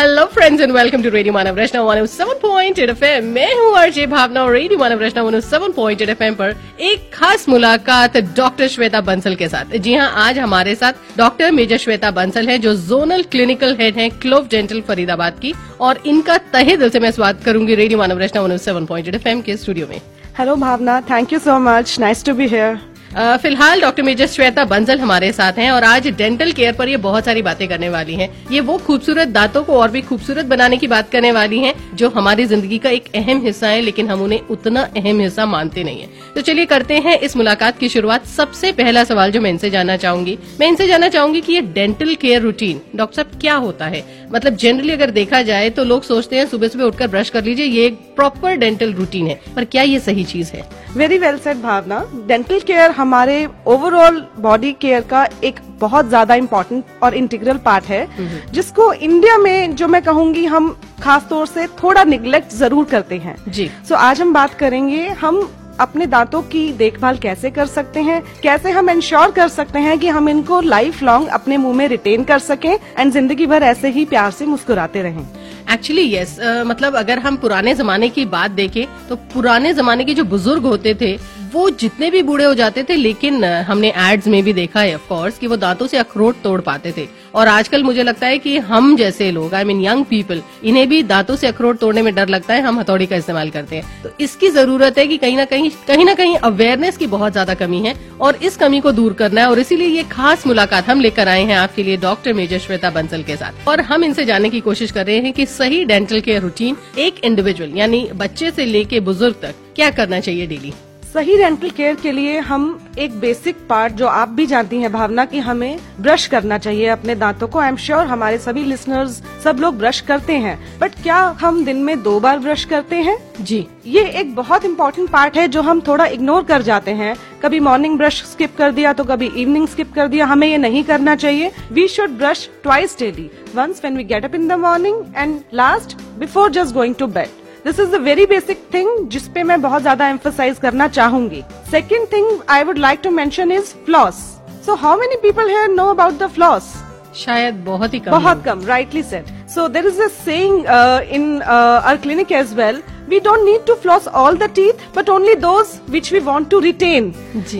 Hello friends and welcome to radio Manav Rachna 107.8 FM। मैं हूँ RJ Bhavna और रेडियो मानव रचना 107.8 FM पर एक खास मुलाकात डॉक्टर श्वेता बंसल के साथ। जी हाँ, आज हमारे साथ डॉक्टर मेजर श्वेता बंसल हैं, जो जोनल क्लिनिकल हेड हैं क्लोव डेंटल फरीदाबाद की, और इनका तहे दिल से मैं स्वागत करूंगी रेडियो मानव रचना 107.8 FM के स्टूडियो में। Hello Bhavna, thank you so much, nice to be here. फिलहाल डॉक्टर मेजर श्वेता बंसल हमारे साथ हैं और आज डेंटल केयर पर ये बहुत सारी बातें करने वाली हैं। ये वो खूबसूरत दांतों को और भी खूबसूरत बनाने की बात करने वाली हैं, जो हमारी जिंदगी का एक अहम हिस्सा है, लेकिन हम उन्हें उतना अहम हिस्सा मानते नहीं है। तो चलिए करते हैं इस मुलाकात की शुरुआत। सबसे पहला सवाल जो मैं इनसे जानना चाहूंगी कि ये डेंटल केयर रूटीन डॉक्टर साहब क्या होता है। मतलब जनरली अगर देखा जाए तो लोग सोचते हैं सुबह सुबह उठकर ब्रश कर लीजिए, ये एक प्रॉपर डेंटल रूटीन है, पर क्या ये सही चीज है? Very well said Bhavna. Dental care हमारे ओवरऑल बॉडी केयर का एक बहुत ज्यादा इम्पोर्टेंट और इंटीग्रल पार्ट है, जिसको इंडिया में जो मैं कहूंगी हम खास तौर से थोड़ा निग्लेक्ट जरूर करते हैं जी। So, आज हम बात करेंगे हम अपने दांतों की देखभाल कैसे कर सकते हैं, कैसे हम इंश्योर कर सकते हैं कि हम इनको लाइफ लॉन्ग अपने मुंह में रिटेन कर सकें एंड जिंदगी भर ऐसे ही प्यार से मुस्कुराते रहें। एक्चुअली यस, मतलब अगर हम पुराने जमाने की बात देखें तो पुराने जमाने के जो बुजुर्ग होते थे वो जितने भी बूढ़े हो जाते थे, लेकिन हमने एड्स में भी देखा है ऑफ कोर्स कि वो दांतों से अखरोट तोड़ पाते थे। और आजकल मुझे लगता है कि हम जैसे लोग, आई मीन यंग पीपल, इन्हें भी दांतों से अखरोट तोड़ने में डर लगता है, हम हथौड़ी का इस्तेमाल करते हैं। तो इसकी जरूरत है कि कहीं ना कहीं अवेयरनेस की बहुत ज्यादा कमी है और इस कमी को दूर करना है, और इसीलिए ये खास मुलाकात हम लेकर आए हैं आपके लिए डॉक्टर मेजर श्वेता बंसल के साथ। और हम इनसे जानने की कोशिश कर रहे हैं कि सही डेंटल केयर रूटीन एक इंडिविजुअल यानी बच्चे से लेके बुजुर्ग तक क्या करना चाहिए डेली। सही डेंटल केयर के लिए हम एक बेसिक पार्ट जो आप भी जानती हैं भावना कि हमें ब्रश करना चाहिए अपने दांतों को। आई एम श्योर हमारे सभी लिसनर्स सब लोग ब्रश करते हैं, बट क्या हम दिन में 2 बार ब्रश करते हैं? जी, ये एक बहुत इम्पोर्टेंट पार्ट है जो हम थोड़ा इग्नोर कर जाते हैं। कभी मॉर्निंग ब्रश स्किप कर दिया तो कभी इवनिंग स्किप कर दिया। हमें ये नहीं करना चाहिए। We should brush twice daily, once when we get up in the morning and last before just going to bed. This is a very basic thing जिसपे मैं बहुत ज्यादा एम्फोसाइज करना चाहूंगी। Second thing I would like to mention is floss. So how many people here know about the floss? शायद बहुत कम, rightly said. So there is a saying in our clinic as well, we don't need to floss all the teeth but only those which we want to retain.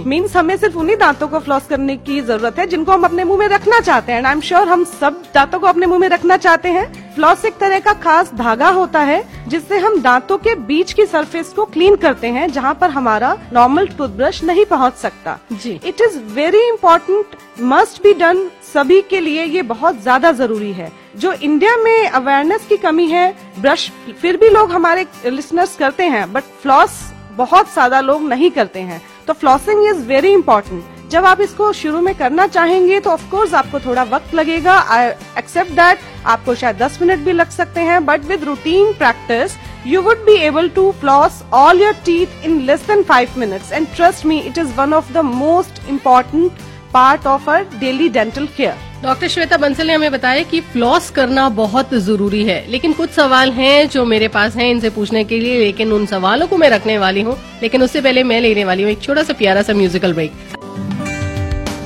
Means हमें सिर्फ उन्हीं दांतों को floss करने की जरूरत है जिनको हम अपने मुंह में रखना चाहते हैं। एंड आई एम श्योर हम सब दांतों को अपने मुंह में रखना चाहते हैं। फ्लॉस एक तरह का खास धागा होता है जिससे हम दांतों के बीच की सरफेस को क्लीन करते हैं, जहां पर हमारा नॉर्मल टूथब्रश नहीं पहुंच सकता। It is very important, must be done, सभी के लिए ये बहुत ज्यादा जरूरी है। जो इंडिया में अवेयरनेस की कमी है, ब्रश फिर भी लोग हमारे लिसनर्स करते हैं बट फ्लॉस बहुत ज्यादा लोग नहीं करते हैं। तो फ्लॉसिंग इज वेरी इम्पोर्टेंट। जब आप इसको शुरू में करना चाहेंगे तो ऑफकोर्स आपको थोड़ा वक्त लगेगा, आई एक्सेप्ट दैट, आपको शायद 10 मिनट भी लग सकते हैं, but with routine practice you would be able to floss all your teeth in less than 5 minutes and trust me it is one of the most important part of our daily dental care. Doctor Shweta Bansal ने हमें बताया कि floss करना बहुत जरूरी है, लेकिन कुछ सवाल हैं जो मेरे पास हैं इनसे पूछने के लिए, लेकिन उन सवालों को मैं रखने वाली हूँ। लेकिन उससे पहले मैं लेने वाली हूँ एक छोटा सा प्यारा सा musical break.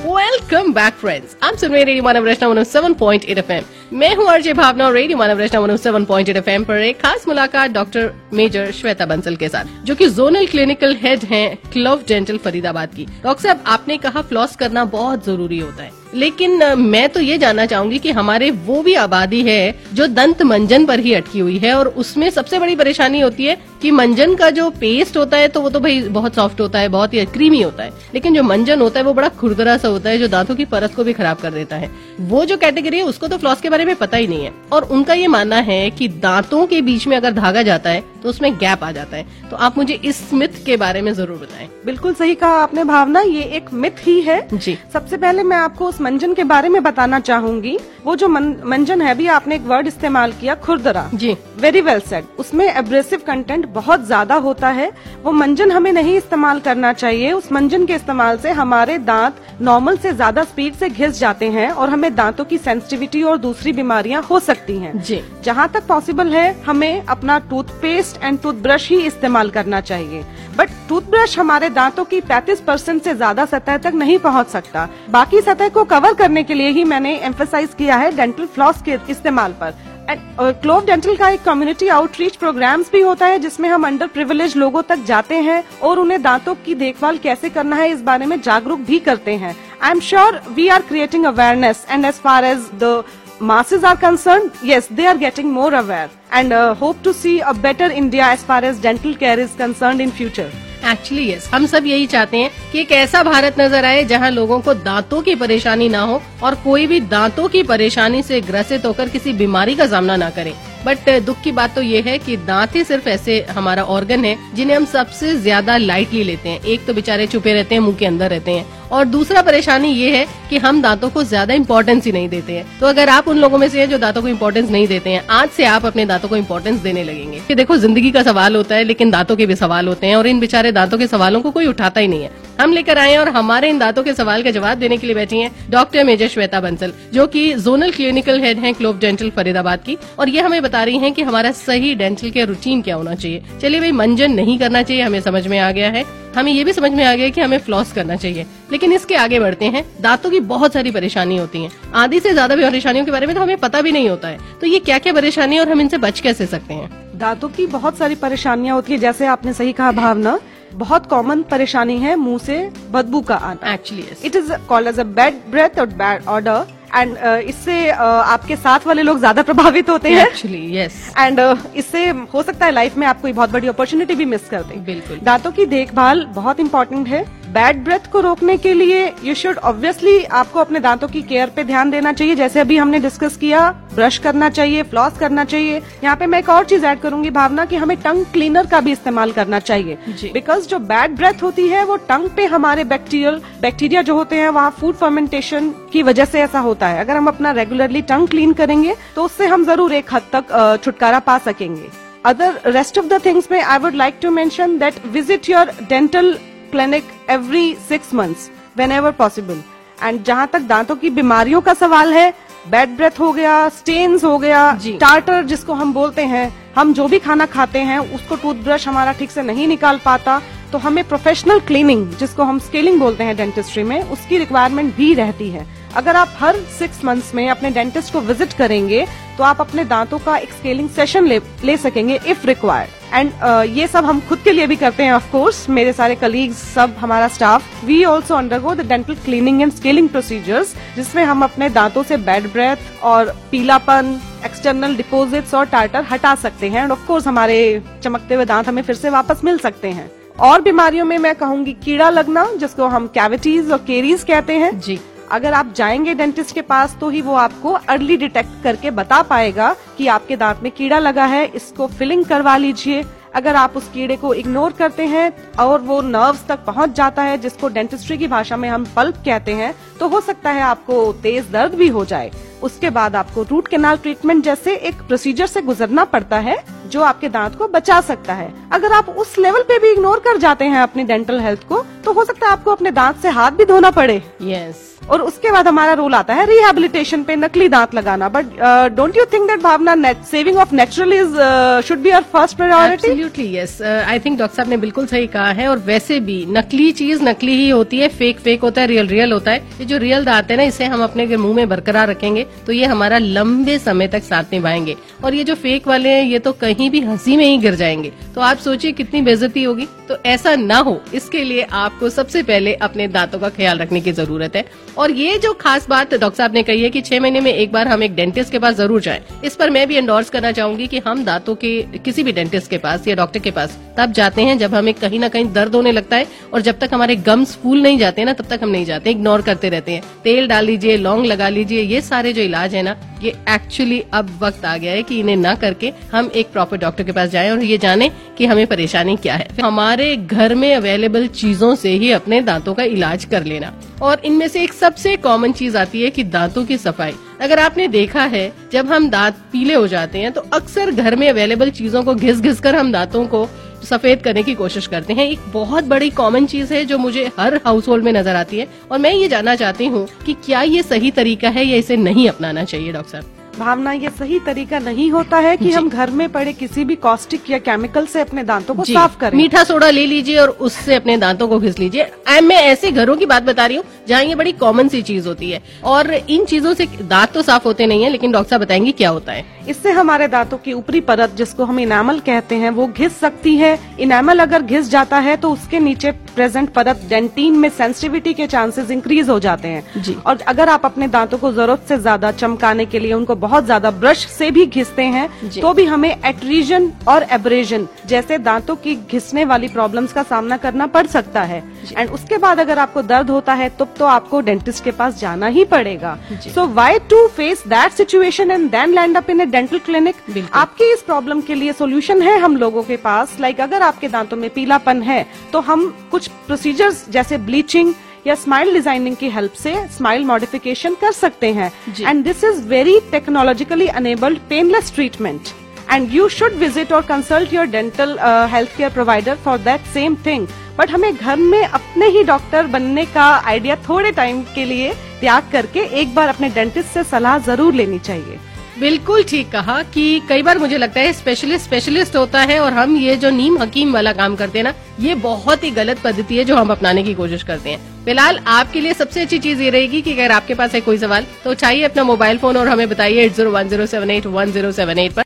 Welcome back friends, आप सुन रहे हैं रेडियो मानव रचना 107.8 FM। मैं हूँ आरजे भावना और रेडियो मानव रचना 107.8 FM पर एक खास मुलाकात डॉक्टर मेजर श्वेता बंसल के साथ, जो कि जोनल क्लिनिकल हेड हैं क्लोव डेंटल फरीदाबाद की। डॉक्टर साहब, आपने कहा फ्लॉस करना बहुत जरूरी होता है, लेकिन मैं तो ये जानना चाहूंगी कि हमारे वो भी आबादी है जो दंत मंजन पर ही अटकी हुई है, और उसमें सबसे बड़ी परेशानी होती है कि मंजन का जो पेस्ट होता है तो वो तो भाई बहुत सॉफ्ट होता है, बहुत ही क्रीमी होता है, लेकिन जो मंजन होता है वो बड़ा खुरदरा सा होता है, जो दांतों की परत को भी खराब कर देता है। वो जो कैटेगरी है उसको तो फ्लॉस के बारे में पता ही नहीं है, और उनका ये मानना है कि दांतों के बीच में अगर धागा जाता है तो उसमें गैप आ जाता है। तो आप मुझे इस मिथ के बारे में जरूर बताएं। बिल्कुल सही कहा आपने भावना, ये एक मिथ ही है जी। सबसे पहले मैं आपको उस मंजन के बारे में बताना चाहूंगी। वो जो मंजन है, भी आपने एक वर्ड इस्तेमाल किया, खुरदरा जी, वेरी वेल सेड। उसमें एब्रेसिव कंटेंट बहुत ज्यादा होता है। वो मंजन हमें नहीं इस्तेमाल करना चाहिए। उस मंजन के इस्तेमाल से हमारे दांत नॉर्मल से ज्यादा स्पीड से घिस जाते हैं और हमें दांतों की सेंसिटिविटी और दूसरी बीमारियां हो सकती हैं जी। जहां तक पॉसिबल है हमें अपना टूथपेस्ट एंड टूथब्रश ही इस्तेमाल करना चाहिए, बट टूथब्रश हमारे दांतों की 35% से ज्यादा सतह तक नहीं पहुंच सकता। बाकी सतह को कवर करने के लिए ही मैंने एम्फेसाइज किया है डेंटल फ्लॉस के इस्तेमाल पर। क्लोव डेंटल का एक कम्युनिटी आउटरीच प्रोग्राम्स भी होता है जिसमें हम अंडर प्रिविलेज लोगों तक जाते हैं और उन्हें दांतों की देखभाल कैसे करना है इस बारे में जागरूक भी करते हैं. I am sure we are creating awareness and as far as the masses are concerned, yes, they are getting more aware and hope to see a better India as far as dental care is concerned in future. Actually yes, हम सब यही चाहते हैं कि एक ऐसा भारत नजर आए जहां लोगों को दांतों की परेशानी ना हो और कोई भी दांतों की परेशानी से ग्रसित होकर किसी बीमारी का सामना ना करे. बट दुख की बात तो ये है कि दांत ही सिर्फ ऐसे हमारा ऑर्गन है जिन्हें हम सबसे ज्यादा लाइटली लेते हैं. एक तो बेचारे छुपे रहते हैं, मुंह के अंदर रहते हैं, और दूसरा परेशानी ये है कि हम दांतों को ज्यादा इम्पोर्टेंस ही नहीं देते हैं. तो अगर आप उन लोगों में से हैं जो दांतों को इम्पोर्टेंस नहीं देते हैं, आज से आप अपने दांतों को इम्पोर्टेंस देने लगेंगे. कि देखो, जिंदगी का सवाल होता है लेकिन दांतों के भी सवाल होते हैं और इन बेचारे दांतों के सवालों को कोई उठाता ही नहीं है. हम लेकर आए और हमारे इन दांतों के सवाल का जवाब देने के लिए बैठी हैं डॉक्टर मेजर श्वेता बंसल, जो कि जोनल क्लिनिकल हेड हैं क्लोव डेंटल फरीदाबाद की, और ये हमें बता रही हैं कि हमारा सही डेंटल केयर रूटीन क्या होना चाहिए. चलिए भाई, मंजन नहीं करना चाहिए हमें समझ में आ गया है, हमें ये भी समझ में आ गया कि हमें फ्लॉस करना चाहिए, लेकिन इसके आगे बढ़ते हैं. दांतों की बहुत सारी परेशानी होती हैं, आधी से ज्यादा परेशानियों के बारे में तो हमें पता भी नहीं होता है. तो ये क्या क्या परेशानी है और हम इनसे बच कैसे सकते हैं? दांतों की बहुत सारी परेशानियां होती है, जैसे आपने सही कहा भावना, बहुत कॉमन परेशानी है मुंह से बदबू का आना. Actually it is called as a bad breath और बैड ऑर्डर एंड इससे आपके साथ वाले लोग ज्यादा प्रभावित होते हैं. एक्चुअली यस, एंड इससे हो सकता है लाइफ में आप कोई बहुत बड़ी अपॉर्चुनिटी भी मिस करते हैं. बिल्कुल, दांतों की देखभाल बहुत इंपॉर्टेंट है. बैड ब्रेथ को रोकने के लिए यू शुड ऑब्वियसली आपको अपने दांतों की केयर पे ध्यान देना चाहिए. जैसे अभी हमने डिस्कस किया, ब्रश करना चाहिए, फ्लॉस करना चाहिए. यहाँ पे मैं एक और चीज ऐड करूंगी भावना, कि हमें टंग क्लीनर का भी इस्तेमाल करना चाहिए, बिकॉज जो बैड ब्रेथ होती है वो टंग पे हमारे बैक्टीरिया जो होते हैं वहाँ फूड फर्मेंटेशन की वजह से ऐसा होता है. अगर हम अपना रेगुलरली टंग क्लीन करेंगे तो उससे हम जरूर एक हद तक छुटकारा पा सकेंगे. Other rest of the things में I would like to mention that visit your dental clinic every 6 months whenever possible. And जहाँ तक दांतों की बीमारियों का सवाल है, बैड ब्रेथ हो गया, स्टेन्स हो गया, टार्टर जिसको हम बोलते हैं, हम जो भी खाना खाते हैं उसको टूथब्रश हमारा ठीक से नहीं निकाल पाता, तो हमें प्रोफेशनल क्लीनिंग जिसको हम स्केलिंग बोलते हैं डेंटिस्ट्री में, उसकी रिक्वायरमेंट भी रहती है. अगर आप हर 6 months में अपने डेंटिस्ट को विजिट करेंगे तो आप अपने दांतों का एक स्केलिंग सेशन ले सकेंगे इफ रिक्वायर्ड. एंड ये सब हम खुद के लिए भी करते हैं. ऑफ कोर्स मेरे सारे कलीग्स, सब हमारा staff, we also undergo the dental cleaning and scaling procedures, जिसमें हम अपने दांतों से बैड ब्रेथ और पीलापन, एक्सटर्नल डिपोजिट्स और टार्टर हटा सकते हैं. एंड ऑफ कोर्स हमारे चमकते हुए दांत हमें फिर से वापस मिल सकते हैं. और बीमारियों में मैं कहूंगी कीड़ा लगना, जिसको हम कैविटीज और केरीज कहते हैं. जी, अगर आप जाएंगे डेंटिस्ट के पास तो ही वो आपको अर्ली डिटेक्ट करके बता पाएगा कि आपके दांत में कीड़ा लगा है, इसको फिलिंग करवा लीजिए. अगर आप उस कीड़े को इग्नोर करते हैं और वो नर्व्स तक पहुंच जाता है, जिसको डेंटिस्ट्री की भाषा में हम पल्प कहते हैं, तो हो सकता है आपको तेज दर्द भी हो जाए. उसके बाद आपको रूट कैनाल ट्रीटमेंट जैसे एक प्रोसीजर से गुजरना पड़ता है जो आपके दांत को बचा सकता है. अगर आप उस लेवल पे भी इग्नोर कर जाते हैं अपनी डेंटल हेल्थ को, तो हो सकता है आपको अपने दांत से हाथ भी धोना पड़े. यस, और उसके बाद हमारा रोल आता है रिहेबिलिटेशन पे, नकली दांत लगाना. But don't you think that Bhavna, saving of natural is should be our first priority? Absolutely yes, I think doctor साहब ने बिल्कुल सही कहा है. और वैसे भी नकली चीज नकली ही होती है, फेक होता है, रियल होता है. ये जो रियल दांत है ना, इसे हम अपने मुंह में बरकरार रखेंगे तो ये हमारा लंबे समय तक साथ निभाएंगे, और ये जो फेक वाले हैं ये तो कहीं भी हंसी में ही गिर जाएंगे. तो आप सोचिए कितनी बेइज्जती होगी. तो ऐसा ना हो, इसके लिए आपको सबसे पहले अपने दांतों का ख्याल रखने की जरूरत है. और ये जो खास बात डॉक्टर साहब ने कही है कि 6 महीने में एक बार हम एक डेंटिस्ट के पास जरूर जाएं, इस पर मैं भी एंडोर्स करना चाहूंगी कि हम दांतों के किसी भी डेंटिस्ट के पास या डॉक्टर के पास तब जाते हैं जब हमें कहीं ना कहीं दर्द होने लगता है, और जब तक हमारे गम्स फूल नहीं जाते ना तब तक हम नहीं जाते, इग्नोर करते रहते हैं. तेल डाल लीजिए, लौंग लगा लीजिए, ये सारे जो इलाज है ना, ये एक्चुअली अब वक्त आ गया है कि इन्हें ना करके हम एक प्रॉपर डॉक्टर के पास जाएं और ये जाने कि हमें परेशानी क्या है. हमारे घर में अवेलेबल चीजों से ही अपने दांतों का इलाज कर लेना. और इनमें से एक सबसे कॉमन चीज आती है कि दांतों की सफाई. अगर आपने देखा है, जब हम दांत पीले हो जाते हैं तो अक्सर घर में अवेलेबल चीजों को घिस-घिस कर हम दांतों को सफेद करने की कोशिश करते हैं. एक बहुत बड़ी कॉमन चीज है जो मुझे हर हाउस होल्ड में नजर आती है, और मैं ये जानना चाहती हूँ कि क्या ये सही तरीका है या इसे नहीं अपनाना चाहिए डॉक्टर साहब? भावना, ये सही तरीका नहीं होता है कि हम घर में पड़े किसी भी कॉस्टिक या केमिकल से अपने दांतों को साफ करें. मीठा सोडा ले लीजिए और उससे अपने दांतों को घिस लीजिए. मैं ऐसे घरों की बात बता रही हूँ जहाँ ये बड़ी कॉमन सी चीज होती है। और इन चीजों से दांत तो साफ होते नहीं है, लेकिन डॉक्टर साहब बताएंगे क्या होता है। इससे हमारे दांतों की ऊपरी परत जिसको हम इनामल कहते हैं वो घिस सकती है। इनामल अगर घिस जाता है तो उसके नीचे प्रेजेंट परत डेंटिन में सेंसिटिविटी के चांसेस इंक्रीज हो जाते हैं जी। और अगर आप अपने दांतों को जरूरत से ज्यादा चमकाने के लिए उनको बहुत ज्यादा ब्रश से भी घिसते हैं तो भी हमें एट्रीजन और एब्रेजन जैसे दांतों की घिसने वाली प्रॉब्लम्स का सामना करना पड़ सकता है। एंड उसके बाद अगर आपको दर्द होता है तब तो आपको डेंटिस्ट के पास जाना ही पड़ेगा। So why to face that situation and then land up in a dental clinic. आपके इस प्रॉब्लम के लिए सोल्यूशन है हम लोगों के पास। लाइक अगर आपके दांतों में पीलापन है तो हम कुछ प्रोसीजर्स जैसे ब्लीचिंग या स्माइल डिजाइनिंग की हेल्प से स्माइल मॉडिफिकेशन कर सकते हैं। And this is very technologically enabled painless treatment and you should visit और consult your dental health care provider for that same thing. But हमें घर में अपने ही डॉक्टर बनने का आइडिया थोड़े टाइम के लिए त्याग करके एक बार अपने डेंटिस्ट से सलाह जरूर लेनी चाहिए। बिल्कुल ठीक कहा कि कई बार मुझे लगता है स्पेशलिस्ट होता है और हम ये जो नीम हकीम वाला काम करते हैं ना, ये बहुत ही गलत पद्धति है जो हम अपनाने की कोशिश करते हैं। फिलहाल आपके लिए सबसे अच्छी चीज ये रहेगी कि अगर आपके पास है कोई सवाल तो उठाइए अपना मोबाइल फोन और हमें बताइए 8010781078 पर।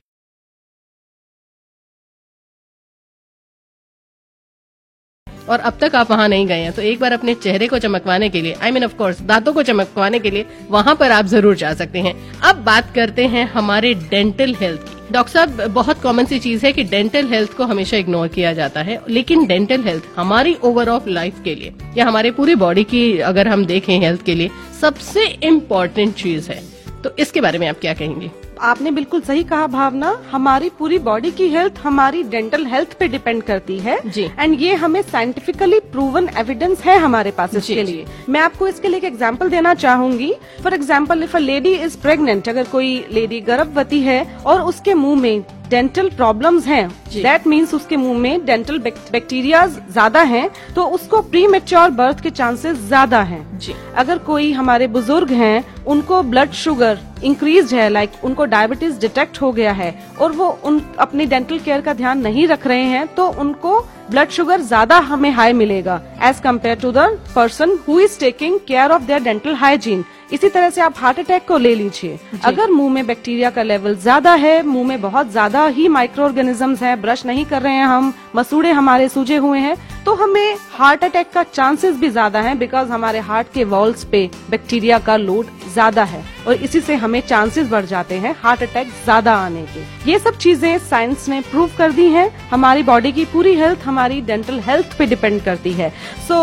और अब तक आप वहाँ नहीं गए हैं तो एक बार अपने चेहरे को चमकवाने के लिए, आई मीन ऑफकोर्स दांतों को चमकवाने के लिए वहाँ पर आप जरूर जा सकते हैं। अब बात करते हैं हमारे डेंटल हेल्थ की। डॉक्टर साहब, बहुत कॉमन सी चीज है कि डेंटल हेल्थ को हमेशा इग्नोर किया जाता है, लेकिन डेंटल हेल्थ हमारी ओवरऑल लाइफ के लिए या हमारे पूरे बॉडी की अगर हम देखें हेल्थ के लिए सबसे इम्पोर्टेंट चीज है, तो इसके बारे में आप क्या कहेंगे? आपने बिल्कुल सही कहा भावना, हमारी पूरी बॉडी की हेल्थ हमारी डेंटल हेल्थ पे डिपेंड करती है। एंड ये हमें साइंटिफिकली प्रूवन एविडेंस है हमारे पास इसके लिए। मैं आपको इसके लिए एक एग्जांपल देना चाहूंगी। For example, if a lady is pregnant, अगर कोई लेडी गर्भवती है और उसके मुंह में डेंटल प्रॉब्लम्स हैं, दैट मीन्स उसके मुंह में डेंटल बैक्टीरिया ज्यादा हैं, तो उसको प्री मेच्योर बर्थ के चांसेस ज्यादा हैं। अगर कोई हमारे बुजुर्ग हैं, उनको ब्लड शुगर इंक्रीज है, लाइक उनको डायबिटीज डिटेक्ट हो गया है और वो उन अपनी डेंटल केयर का ध्यान नहीं रख रहे हैं, तो उनको ब्लड शुगर ज्यादा हमें हाई मिलेगा as compare to the person who is taking care of their dental hygiene. इसी तरह से आप हार्ट अटैक को ले लीजिए। अगर मुंह में बैक्टीरिया का लेवल ज्यादा है, मुंह में बहुत ज्यादा ही माइक्रो ऑर्गेनिजम्स हैं, ब्रश नहीं कर रहे हैं हम, मसूड़े हमारे सूजे हुए हैं, तो हमें हार्ट अटैक का चांसेस भी ज्यादा है बिकॉज हमारे हार्ट के वॉल्स पे बैक्टीरिया का लोड ज्यादा है और इसी से हमें चांसेस बढ़ जाते हैं हार्ट अटैक ज्यादा आने के। ये सब चीजें साइंस ने प्रूव कर दी हैं। हमारी बॉडी की पूरी हेल्थ हमारी डेंटल हेल्थ पे डिपेंड करती है। सो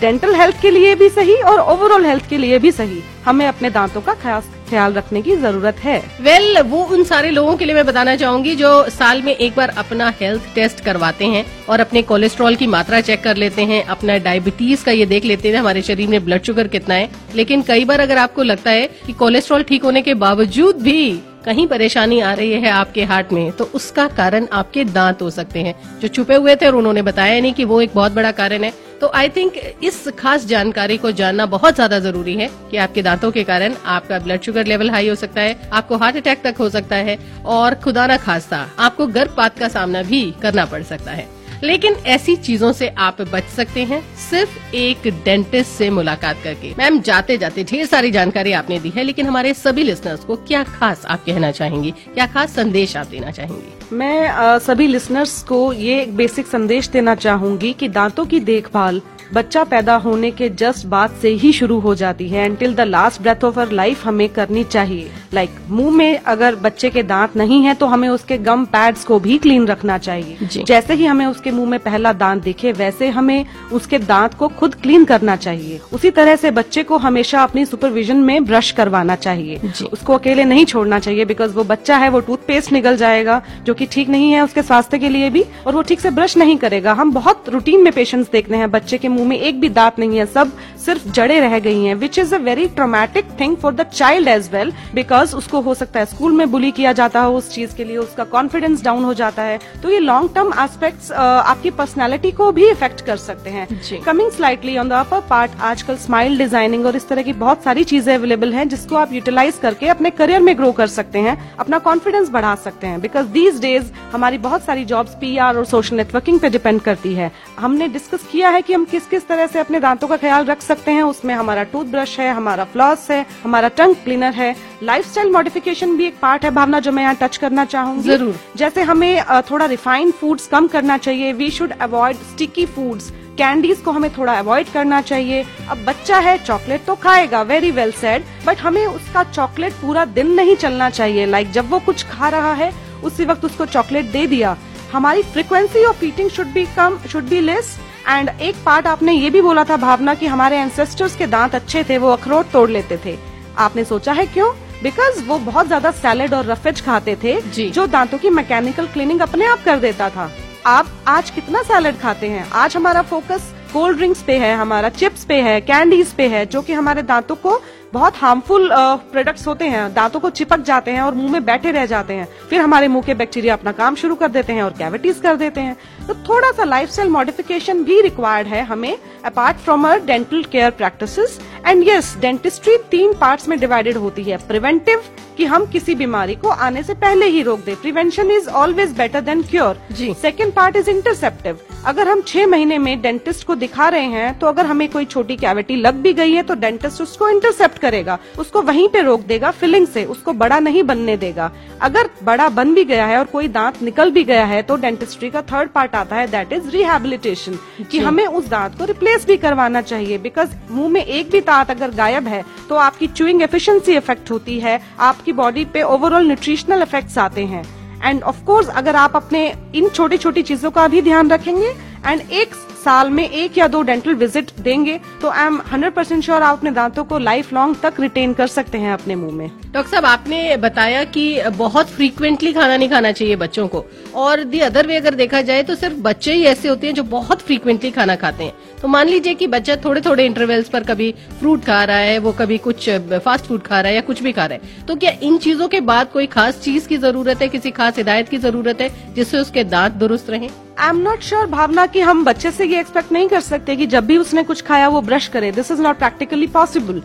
डेंटल हेल्थ के लिए भी सही और ओवरऑल हेल्थ के लिए भी सही हमें अपने दांतों का खास ख्याल रखने की जरूरत है। वेल, वो उन सारे लोगों के लिए मैं बताना चाहूंगी जो साल में एक बार अपना हेल्थ टेस्ट करवाते हैं और अपने कोलेस्ट्रॉल की मात्रा चेक कर लेते हैं, अपना डायबिटीज का ये देख लेते हैं हमारे शरीर में ब्लड शुगर कितना है। लेकिन कई बार अगर आपको लगता है कि कोलेस्ट्रॉल ठीक होने के बावजूद भी कहीं परेशानी आ रही है आपके हार्ट में, तो उसका कारण आपके दांत हो सकते हैं जो छुपे हुए थे और उन्होंने बताया नहीं कि वो एक बहुत बड़ा कारण है। तो आई थिंक इस खास जानकारी को जानना बहुत ज्यादा जरूरी है कि आपके दांतों के कारण आपका ब्लड शुगर लेवल हाई हो सकता है, आपको हार्ट अटैक तक हो सकता है और खुदा ना खास्ता आपको गर्भपात का सामना भी करना पड़ सकता है। लेकिन ऐसी चीजों से आप बच सकते हैं सिर्फ एक डेंटिस्ट से मुलाकात करके। मैम, जाते जाते ढेर सारी जानकारी आपने दी है, लेकिन हमारे सभी लिसनर्स को क्या खास आप कहना चाहेंगी, क्या खास संदेश आप देना चाहेंगी? मैं सभी लिसनर्स को ये एक बेसिक संदेश देना चाहूंगी कि दांतों की देखभाल बच्चा पैदा होने के जस्ट बाद से ही शुरू हो जाती है। Until the last breath of our life हमें करनी चाहिए। लाइक मुंह में अगर बच्चे के दांत नहीं है तो हमें उसके गम पैड्स को भी क्लीन रखना चाहिए। जैसे ही हमें उसके मुंह में पहला दांत दिखे वैसे हमें उसके दांत को खुद क्लीन करना चाहिए। उसी तरह से बच्चे को हमेशा अपनी सुपरविजन में ब्रश करवाना चाहिए, उसको अकेले नहीं छोड़ना चाहिए बिकॉज वो बच्चा है, वो टूथपेस्ट निगल जाएगा जो कि ठीक नहीं है उसके स्वास्थ्य के लिए भी, और वो ठीक से ब्रश नहीं करेगा। हम बहुत रूटीन में पेशेंट्स देखते हैं बच्चे के मुंह में एक भी दांत नहीं है, सब सिर्फ जड़े रह गई हैं, which is a very traumatic thing for the child as well because उसको हो सकता है स्कूल में बुली किया जाता हो उस चीज के लिए, उसका कॉन्फिडेंस डाउन हो जाता है। तो ये लॉन्ग टर्म एस्पेक्ट्स आपकी पर्सनालिटी को भी इफेक्ट कर सकते हैं। Coming slightly on the upper part, आजकल स्माइल डिजाइनिंग और इस तरह की बहुत सारी चीजें अवेलेबल हैं जिसको आप यूटिलाइज करके अपने करियर में ग्रो कर सकते हैं, अपना कॉन्फिडेंस बढ़ा सकते हैं बिकॉज दीज डेज हमारी बहुत सारी जॉब्स PR और सोशल नेटवर्किंग पे डिपेंड करती है। हमने डिस्कस किया है कि हम किस फ्रेंड्स किस तरह से अपने दांतों का ख्याल रख सकते हैं, उसमें हमारा टूथब्रश है, हमारा फ्लॉस है, हमारा टंग क्लीनर है, लाइफस्टाइल मॉडिफिकेशन भी एक पार्ट है भावना जो मैं यहाँ टच करना चाहूंगी जरूर। जैसे हमें थोड़ा रिफाइंड फूड्स कम करना चाहिए, we should avoid sticky foods, candies को हमें थोड़ा अवॉइड करना चाहिए। अब बच्चा है चॉकलेट तो खाएगा, वेरी वेल सेड, बट हमें उसका चॉकलेट पूरा दिन नहीं चलना चाहिए। लाइक जब वो कुछ खा रहा है उसी वक्त उसको चॉकलेट दे दिया। हमारी frequency of eating should be कम, शुड बी लेस। एंड एक पार्ट आपने ये भी बोला था भावना कि हमारे एंसेस्टर्स के दांत अच्छे थे, वो अखरोट तोड़ लेते थे। आपने सोचा है क्यों? बिकॉज वो बहुत ज्यादा सैलेड और रफेज खाते थे जो दांतों की मैकेनिकल क्लीनिंग अपने आप कर देता था। आप आज कितना सैलेड खाते हैं? आज हमारा फोकस कोल्ड ड्रिंक्स पे है, हमारा चिप्स पे है, कैंडीज पे है, जो कि हमारे दांतों को बहुत हार्मफुल प्रोडक्ट्स होते हैं, दांतों को चिपक जाते हैं और मुंह में बैठे रह जाते हैं। फिर हमारे मुंह के बैक्टीरिया अपना काम शुरू कर देते हैं और कैविटीज कर देते हैं। तो थोड़ा सा लाइफस्टाइल मॉडिफिकेशन भी रिक्वायर्ड है हमें, apart from our dental care practices. And yes, dentistry 3 parts में डिवाइडेड होती है। प्रिवेंटिव कि हम किसी बीमारी को आने से पहले ही रोक दे, prevention is always better than cure. Second part is interceptive. अगर हम 6 महीने में डेंटिस्ट को दिखा रहे हैं तो अगर हमें कोई छोटी कैविटी लग भी गई है तो डेंटिस्ट उसको इंटरसेप्ट करेगा, उसको वहीं पे रोक देगा फिलिंग से, उसको बड़ा नहीं बनने देगा। अगर बड़ा बन भी गया है और कोई दांत निकल भी गया है तो डेंटिस्ट्री का थर्ड पार्ट आता है, दैट इज रिहेबिलिटेशन, कि हमें उस दांत को रिप्लेस भी करवाना चाहिए। बिकॉज मुंह में एक भी दांत अगर गायब है तो आपकी च्यूइंग एफिशिएंसी इफेक्ट होती है, आपकी बॉडी पे ओवरऑल न्यूट्रिशनल इफेक्ट्स आते हैं। एंड ऑफ कोर्स अगर आप अपने इन छोटी छोटी चीजों का भी ध्यान रखेंगे एंड एक साल में 1 या 2 डेंटल विजिट देंगे तो आई एम 100% श्योर आप अपने दांतों को लाइफ लॉन्ग तक रिटेन कर सकते हैं अपने मुंह में। डॉक्टर साहब आपने बताया कि बहुत फ्रीक्वेंटली खाना नहीं खाना चाहिए बच्चों को, और दी अदर वे अगर देखा जाए तो सिर्फ बच्चे ही ऐसे होते हैं जो बहुत फ्रीक्वेंटली खाना खाते हैं। तो मान लीजिए कि बच्चा थोड़े थोड़े इंटरवल्स पर कभी फ्रूट खा रहा है, वो कभी कुछ फास्ट फूड खा रहा है या कुछ भी खा रहा है, तो क्या इन चीजों के बाद कोई खास चीज की जरूरत है, किसी खास हिदायत की जरूरत है जिससे उसके दांत दुरुस्त रहें? I am not sure Bhavna कि हम बच्चे से ये एक्सपेक्ट नहीं कर सकते कि जब भी उसने कुछ खाया वो ब्रश करे, this is not practically possible.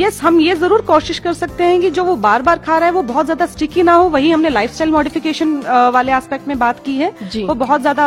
Yes, हम ये जरूर कोशिश कर सकते हैं कि जो वो बार बार खा रहा है वो बहुत ज्यादा स्टिकी ना हो, वही हमने लाइफस्टाइल मॉडिफिकेशन वाले एस्पेक्ट में बात की है। वो बहुत ज्यादा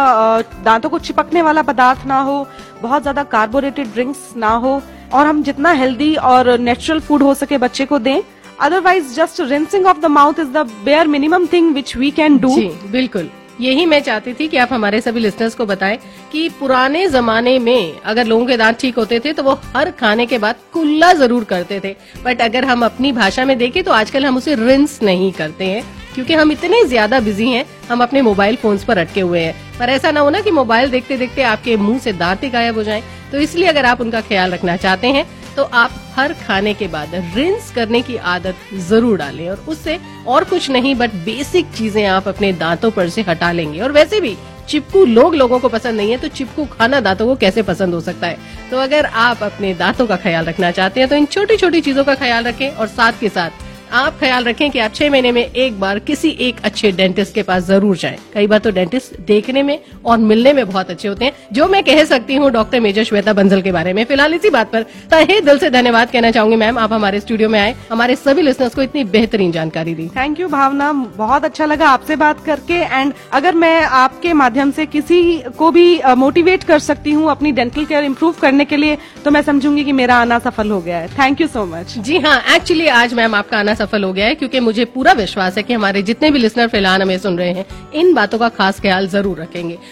दांतों को चिपकने वाला पदार्थ ना हो, बहुत ज्यादा कार्बोरेटेड ड्रिंक्स ना हो, और हम जितना हेल्दी और नेचुरल फूड हो सके बच्चे को दें। Otherwise just rinsing of the mouth is the bare minimum thing which we can do. बिल्कुल, यही मैं चाहती थी कि आप हमारे सभी लिसनर्स को बताएं कि पुराने जमाने में अगर लोगों के दांत ठीक होते थे तो वो हर खाने के बाद कुल्ला जरूर करते थे, बट अगर हम अपनी भाषा में देखें तो आजकल हम उसे रिंस नहीं करते हैं क्योंकि हम इतने ज्यादा बिजी हैं, हम अपने मोबाइल फोन्स पर अटके हुए हैं। पर ऐसा ना हो ना कि मोबाइल देखते देखते आपके मुंह से दांत ही गायब हो जाएं, तो इसलिए अगर आप उनका ख्याल रखना चाहते हैं तो आप हर खाने के बाद रिंस करने की आदत जरूर डालें, और उससे और कुछ नहीं बट बेसिक चीजें आप अपने दांतों पर से हटा लेंगे। और वैसे भी चिपकू लोगों को पसंद नहीं है, तो चिपकू खाना दांतों को कैसे पसंद हो सकता है। तो अगर आप अपने दांतों का ख्याल रखना चाहते हैं तो इन छोटी छोटी चीजों का ख्याल रखें, और साथ के साथ आप ख्याल रखें कि आप 6 महीने में एक बार किसी एक अच्छे डेंटिस्ट के पास जरूर जाएं। कई बार तो डेंटिस्ट देखने में और मिलने में बहुत अच्छे होते हैं, जो मैं कह सकती हूं डॉक्टर मेजर श्वेता बंसल के बारे में। फिलहाल इसी बात पर तहे दिल से धन्यवाद कहना चाहूंगी मैम, आप हमारे स्टूडियो में आए, हमारे सभी लिसनर्स को इतनी बेहतरीन जानकारी दी। थैंक यू भावना, बहुत अच्छा लगा आपसे बात करके। एंड अगर मैं आपके माध्यम से किसी को भी मोटिवेट कर सकती हूँ अपनी डेंटल केयर इम्प्रूव करने के लिए तो मैं समझूंगी कि मेरा आना सफल हो गया है। Thank you so much. जी हाँ, एक्चुअली आज मैम आपका आना सफल हो गया है क्योंकि मुझे पूरा विश्वास है कि हमारे जितने भी लिसनर फिलहाल हमें सुन रहे हैं इन बातों का खास ख्याल जरूर रखेंगे।